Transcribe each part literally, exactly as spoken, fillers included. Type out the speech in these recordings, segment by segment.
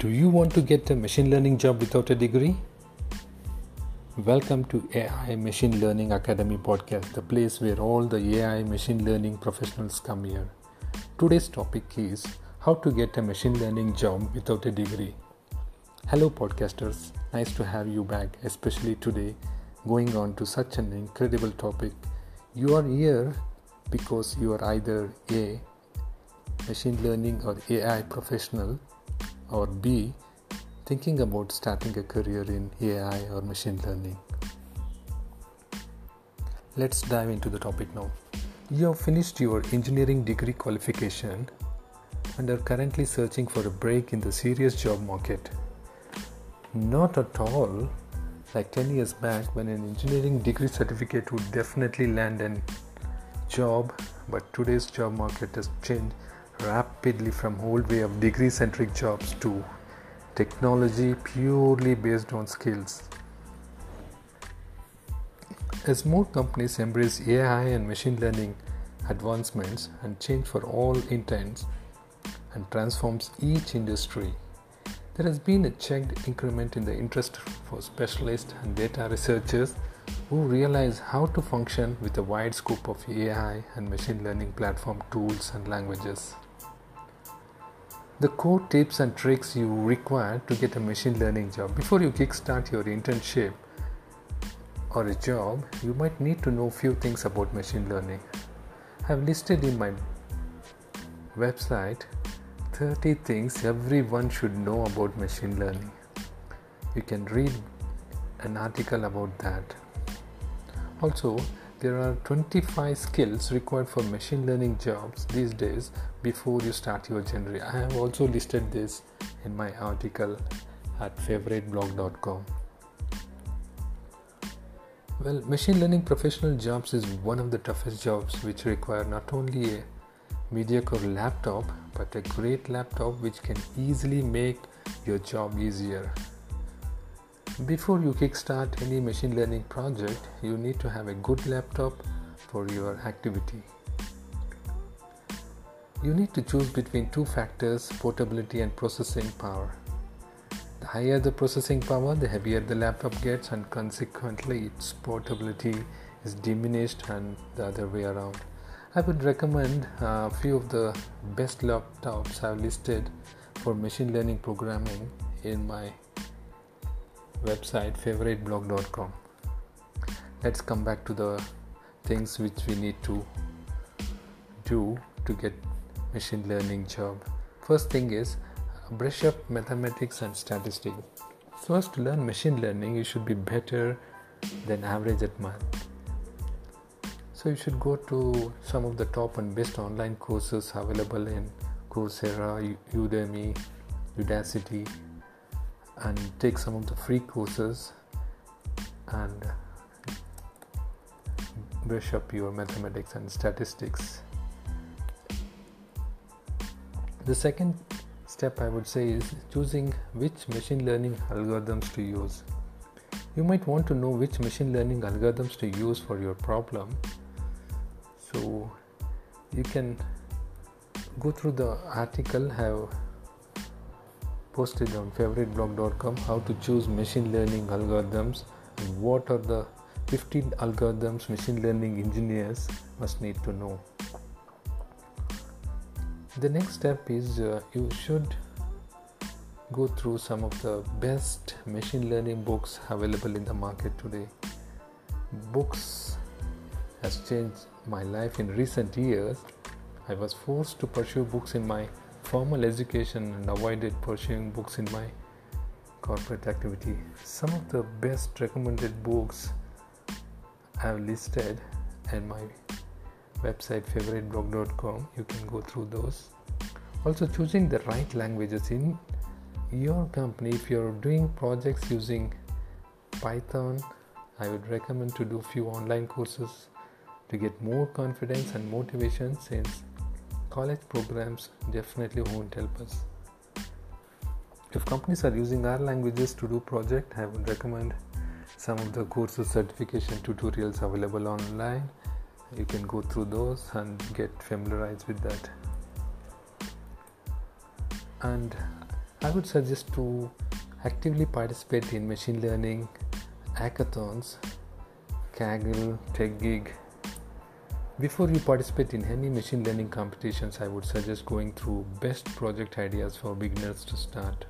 Do you want to get a machine learning job without a degree? Welcome to A I Machine Learning Academy podcast, the place where all the A I machine learning professionals come here. Today's topic is how to get a machine learning job without a degree. Hello podcasters, nice to have you back, especially today, going on to such an incredible topic. You are here because you are either A, machine learning or A I professional, or B, thinking about starting a career in A I or machine learning. Let's dive into the topic now. You have finished your engineering degree qualification and are currently searching for a break in the serious job market. Not at all like ten years back when an engineering degree certificate would definitely land a job, but today's job market has changed rapidly from old way of degree centric jobs to technology purely based on skills. As more companies embrace A I and machine learning advancements and change for all intents and transforms each industry, there has been a checked increment in the interest for specialists and data researchers who realize how to function with a wide scope of A I and machine learning platform tools and languages. The core tips and tricks you require to get a machine learning job. Before you kickstart your internship or a job, you might need to know few things about machine learning. I have listed in my website thirty things everyone should know about machine learning. You can read an article about that. Also, there are twenty-five skills required for machine learning jobs these days before you start your journey. I have also listed this in my article at favorite blog dot com. Well, machine learning professional jobs is one of the toughest jobs which require not only a mediocre laptop but a great laptop which can easily make your job easier. Before you kickstart any machine learning project, you need to have a good laptop for your activity. You need to choose between two factors, portability and processing power. The higher the processing power, the heavier the laptop gets, and consequently its portability is diminished and the other way around. I would recommend a few of the best laptops I've listed for machine learning programming in my website favorite blog dot com. Let's come back to the things which we need to do to get machine learning job. First thing is brush up mathematics and statistics. First, to learn machine learning you should be better than average at math. So you should go to some of the top and best online courses available in Coursera, Udemy, Udacity, and take some of the free courses and brush up your mathematics and statistics. The second step I would say is choosing which machine learning algorithms to use. You might want to know which machine learning algorithms to use for your problem. So you can go through the article have posted on favorite blog dot com how to choose machine learning algorithms and what are the fifteen algorithms machine learning engineers must need to know. The next step is uh, you should go through some of the best machine learning books available in the market today. Books has changed my life in recent years. I was forced to pursue books in my formal education and avoided pursuing books in my corporate activity. Some of the best recommended books I have listed in my website favorite blog dot com. You can go through those. Also, choosing the right languages in your company. If you are doing projects using Python, I would recommend to do few online courses to get more confidence and motivation, since college programs definitely won't help us. If companies are using our languages to do project, I would recommend some of the courses, certification tutorials available online. You can go through those and get familiarized with that. And I would suggest to actively participate in machine learning hackathons, Kaggle, TechGig. Before you participate in any machine learning competitions, I would suggest going through best project ideas for beginners to start.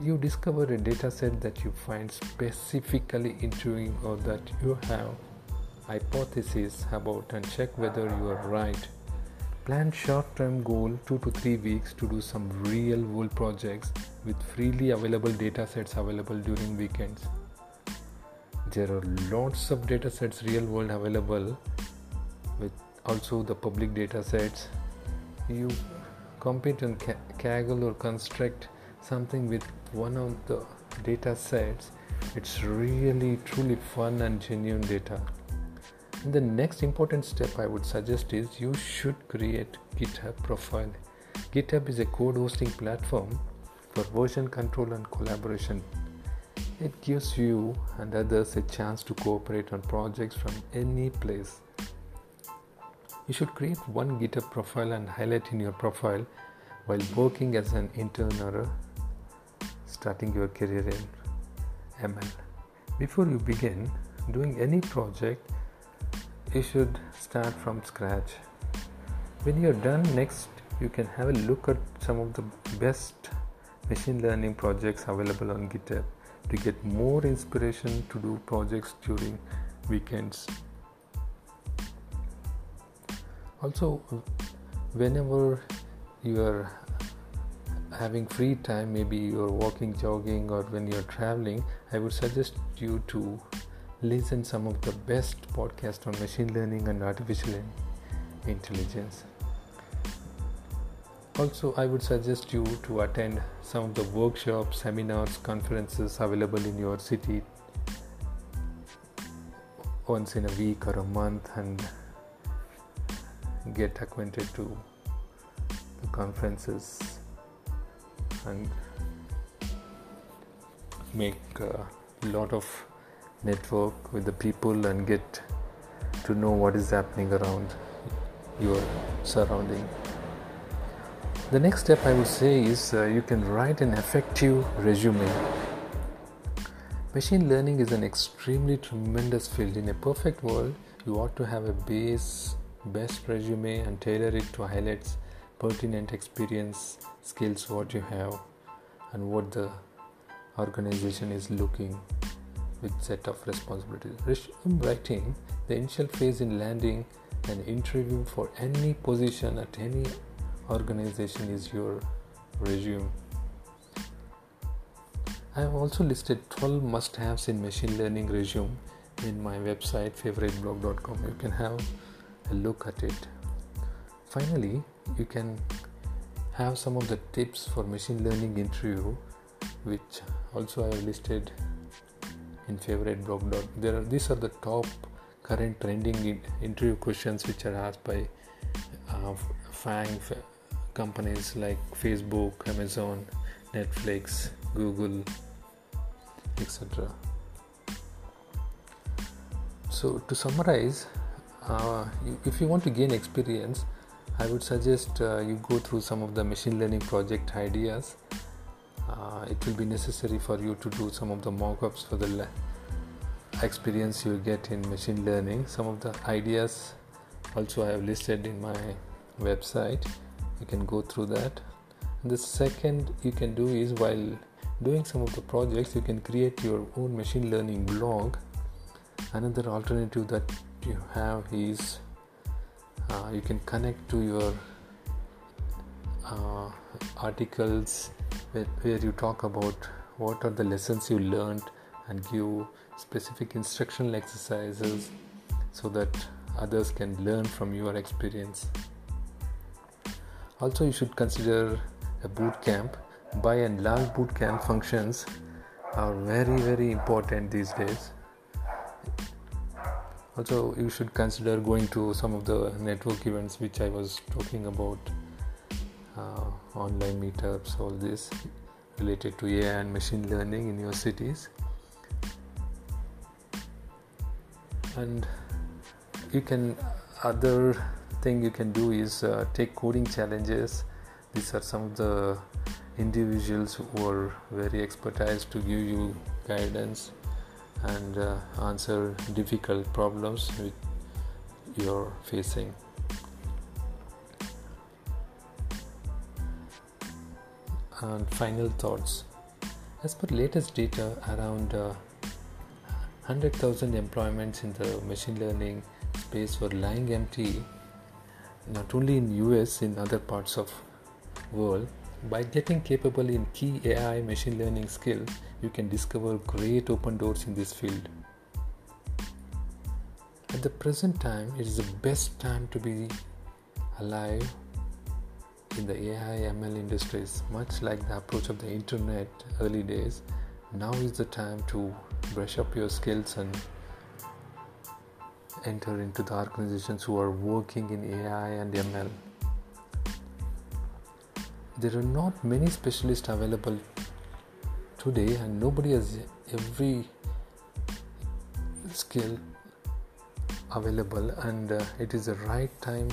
You discover a dataset that you find specifically intriguing or that you have hypotheses about and check whether you are right. Plan short-term goal two to three weeks to do some real-world projects with freely available datasets available during weekends. There are lots of datasets real-world available. With also the public data sets, you compete and Kaggle or construct something with one of the data sets. It's really truly fun and genuine data. And the next important step I would suggest is you should create GitHub profile. GitHub is a code hosting platform for version control and collaboration. It gives you and others a chance to cooperate on projects from any place. You should create one GitHub profile and highlight in your profile while working as an intern or starting your career in M L. Before you begin doing any project, you should start from scratch. When you're done, next you can have a look at some of the best machine learning projects available on GitHub to get more inspiration to do projects during weekends. Also, whenever you are having free time, maybe you are walking, jogging, or when you are traveling, I would suggest you to listen some of the best podcasts on machine learning and artificial intelligence. Also, I would suggest you to attend some of the workshops, seminars, conferences available in your city once in a week or a month and get acquainted to the conferences and make a lot of network with the people and get to know what is happening around your surrounding. The next step I would say is uh, you can write an effective resume. Machine learning is an extremely tremendous field. In a perfect world, you ought to have a base best resume and tailor it to highlights pertinent experience, skills what you have and what the organization is looking with set of responsibilities. Resume writing, the initial phase in landing an interview for any position at any organization, is your resume. I have also listed twelve must-haves in machine learning resume in my website favorite blog dot com. You can have a look at it. Finally, you can have some of the tips for machine learning interview, which also I have listed in favorite blog dot. There are these are the top current trending interview questions which are asked by uh, FANG companies like Facebook, Amazon, Netflix, Google, et cetera. So to summarize, Uh, if you want to gain experience, I would suggest uh, you go through some of the machine learning project ideas. Uh, it will be necessary for you to do some of the mock-ups for the le- experience you get in machine learning. Some of the ideas also I have listed in my website. You can go through that. The second you can do is, while doing some of the projects, you can create your own machine learning blog. Another alternative that you have is uh, you can connect to your uh, articles where, where you talk about what are the lessons you learned and give specific instructional exercises so that others can learn from your experience. Also, you should consider a bootcamp. By and large, bootcamp functions are very very important these days. Also, you should consider going to some of the network events which I was talking about, uh, online meetups, all this related to A I and machine learning in your cities. And you can, other thing you can do is uh, take coding challenges. These are some of the individuals who are very expertise to give you guidance and uh, answer difficult problems which you're facing. And final thoughts. As per latest data, around uh, one hundred thousand employments in the machine learning space were lying empty, not only in U S, in other parts of world. By getting capable in key A I machine learning skills, you can discover great open doors in this field. At the present time, it is the best time to be alive in the A I M L industries. Much like the approach of the internet early days, now is the time to brush up your skills and enter into the organizations who are working in A I and M L. There are not many specialists available today, and nobody has every skill available, and uh, it is the right time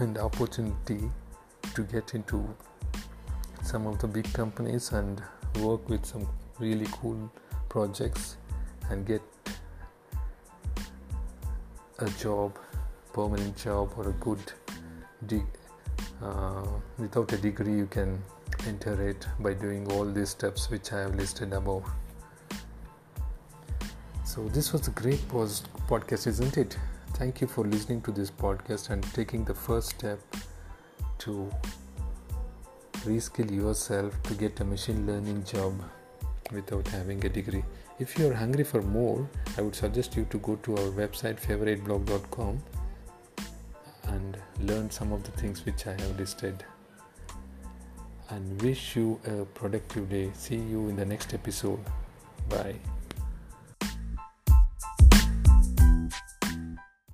and opportunity to get into some of the big companies and work with some really cool projects and get a job, permanent job, or a good degree. Uh, without a degree, you can enter it by doing all these steps which I have listed above. So this was a great post- podcast, isn't it? Thank you for listening to this podcast and taking the first step to reskill yourself to get a machine learning job without having a degree. If you are hungry for more, I would suggest you to go to our website favorite blog dot com and learn some of the things which I have listed, and wish you a productive day. See you in the next episode. Bye.